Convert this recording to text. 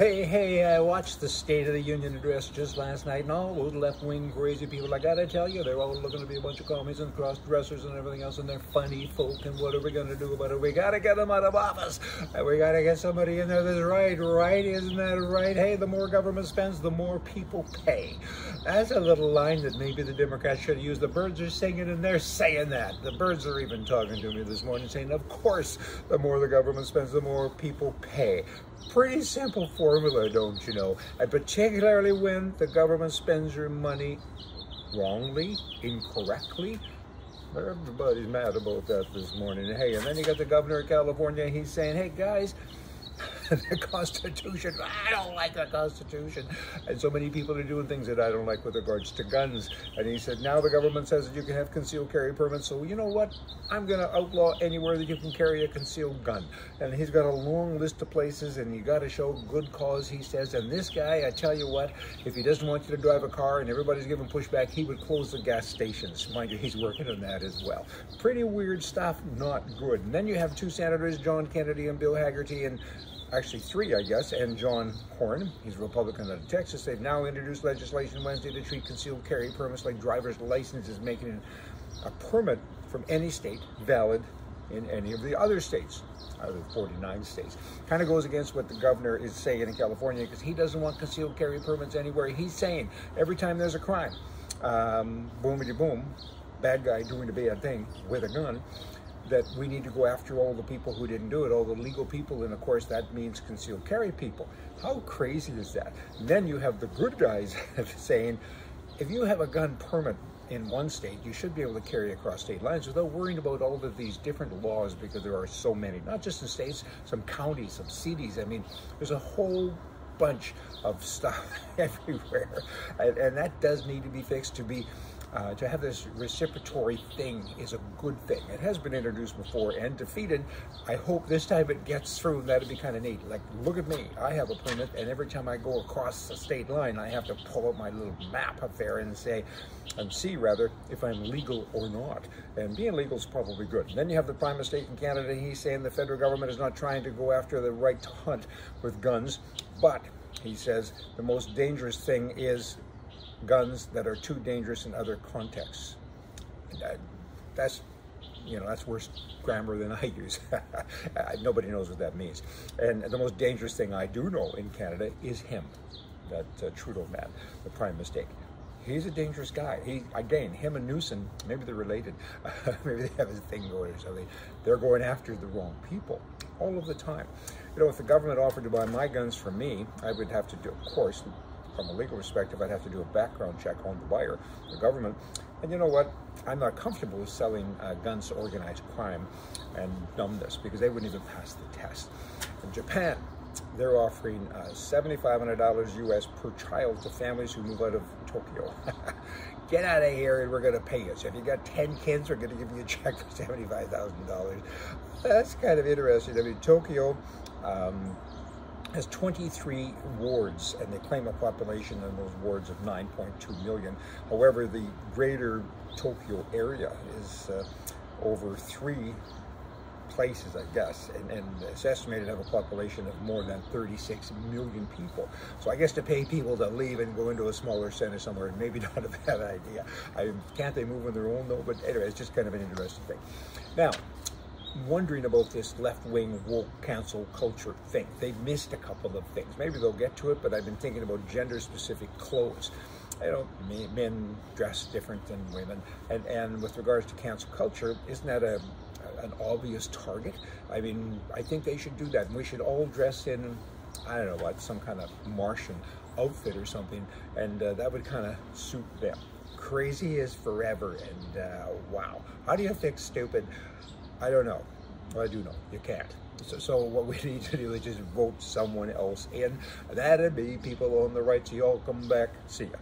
Hey, I watched the State of the Union address just last night, and all those left-wing crazy people, I gotta tell you, they're all looking to be a bunch of commies and cross-dressers and everything else, and they're funny folk, and what are we gonna do about it? We gotta get them out of office, and we gotta get somebody in there that's right? Isn't that right? Hey, the more government spends, the more people pay. That's a little line that maybe the Democrats should use. The birds are singing, and they're saying that. The birds are even talking to me this morning, saying, of course, the more the government spends, the more people pay. Pretty simple formula, don't you know? And particularly when the government spends your money wrongly, incorrectly. Everybody's mad about that this morning. Hey, and then you got the governor of California, he's saying, hey guys, the Constitution, I don't like the Constitution. And so many people are doing things that I don't like with regards to guns. And he said, now the government says that you can have concealed carry permits, so you know what? I'm gonna outlaw anywhere that you can carry a concealed gun. And he's got a long list of places, and you gotta show good cause, he says. And this guy, I tell you what, if he doesn't want you to drive a car and everybody's giving pushback, he would close the gas stations. Mind you, he's working on that as well. Pretty weird stuff, not good. And then you have two senators, John Kennedy and Bill Hagerty, and actually three, I guess, and John Horn, he's a Republican out of Texas. They've now introduced legislation Wednesday to treat concealed carry permits like driver's licenses, making a permit from any state valid in any of the other states, out of 49 states. Kind of goes against what the governor is saying in California, because he doesn't want concealed carry permits anywhere. He's saying every time there's a crime, boomity-boom, bad guy doing a bad thing with a gun, that we need to go after all the people who didn't do it, all the legal people, and of course that means concealed carry people. How crazy is that? And then you have the good guys saying, if you have a gun permit in one state, you should be able to carry across state lines without worrying about all of these different laws, because there are so many, not just in states, some counties, some cities. I mean, there's a whole bunch of stuff everywhere, and that does need to be fixed. To have this reciprocatory thing is a good thing. It has been introduced before and defeated. I hope this time it gets through. That'd be kind of neat. Like, look at me, I have a permit, and every time I go across the state line, I have to pull up my little map up there and say, and see rather, if I'm legal or not. And being legal is probably good. And then you have the Prime of State in Canada. He's saying the federal government is not trying to go after the right to hunt with guns, but he says the most dangerous thing is guns that are too dangerous in other contexts. That's, you know, that's worse grammar than I use. Nobody knows what that means. And the most dangerous thing I do know in Canada is him, that Trudeau man, the Prime Mistake. He's a dangerous guy. He, again, him and Newsom, maybe they're related. Maybe they have a thing going or something. They're going after the wrong people all of the time. You know, if the government offered to buy my guns from me, I would have to do, of course, from a legal perspective, I'd have to do a background check on the buyer, the government. And you know what? I'm not comfortable with selling guns to organized crime and dumbness, because they wouldn't even pass the test. In Japan, they're offering $7,500 US per child to families who move out of Tokyo. Get out of here and we're going to pay you. So if you got 10 kids, we're going to give you a check for $75,000. That's kind of interesting. I mean, Tokyo has 23 wards, and they claim a population in those wards of 9.2 million. However, the greater Tokyo area is over three places, I guess, and it's estimated to have a population of more than 36 million people. So I guess to pay people to leave and go into a smaller center somewhere, maybe not a bad idea. Can't they move on their own though? But anyway, it's just kind of an interesting thing. Now, wondering about this left-wing woke cancel culture thing. They've missed a couple of things. Maybe they'll get to it, but I've been thinking about gender-specific clothes. You know, men dress different than women. And with regards to cancel culture, isn't that an obvious target? I mean, I think they should do that. And we should all dress in, I don't know, like some kind of Martian outfit or something, and that would kind of suit them. Crazy is forever, and wow. How do you fix stupid? I don't know. Well, I do know. You can't. So what we need to do is just vote someone else in. That'd be people on the right. So y'all come back. See ya.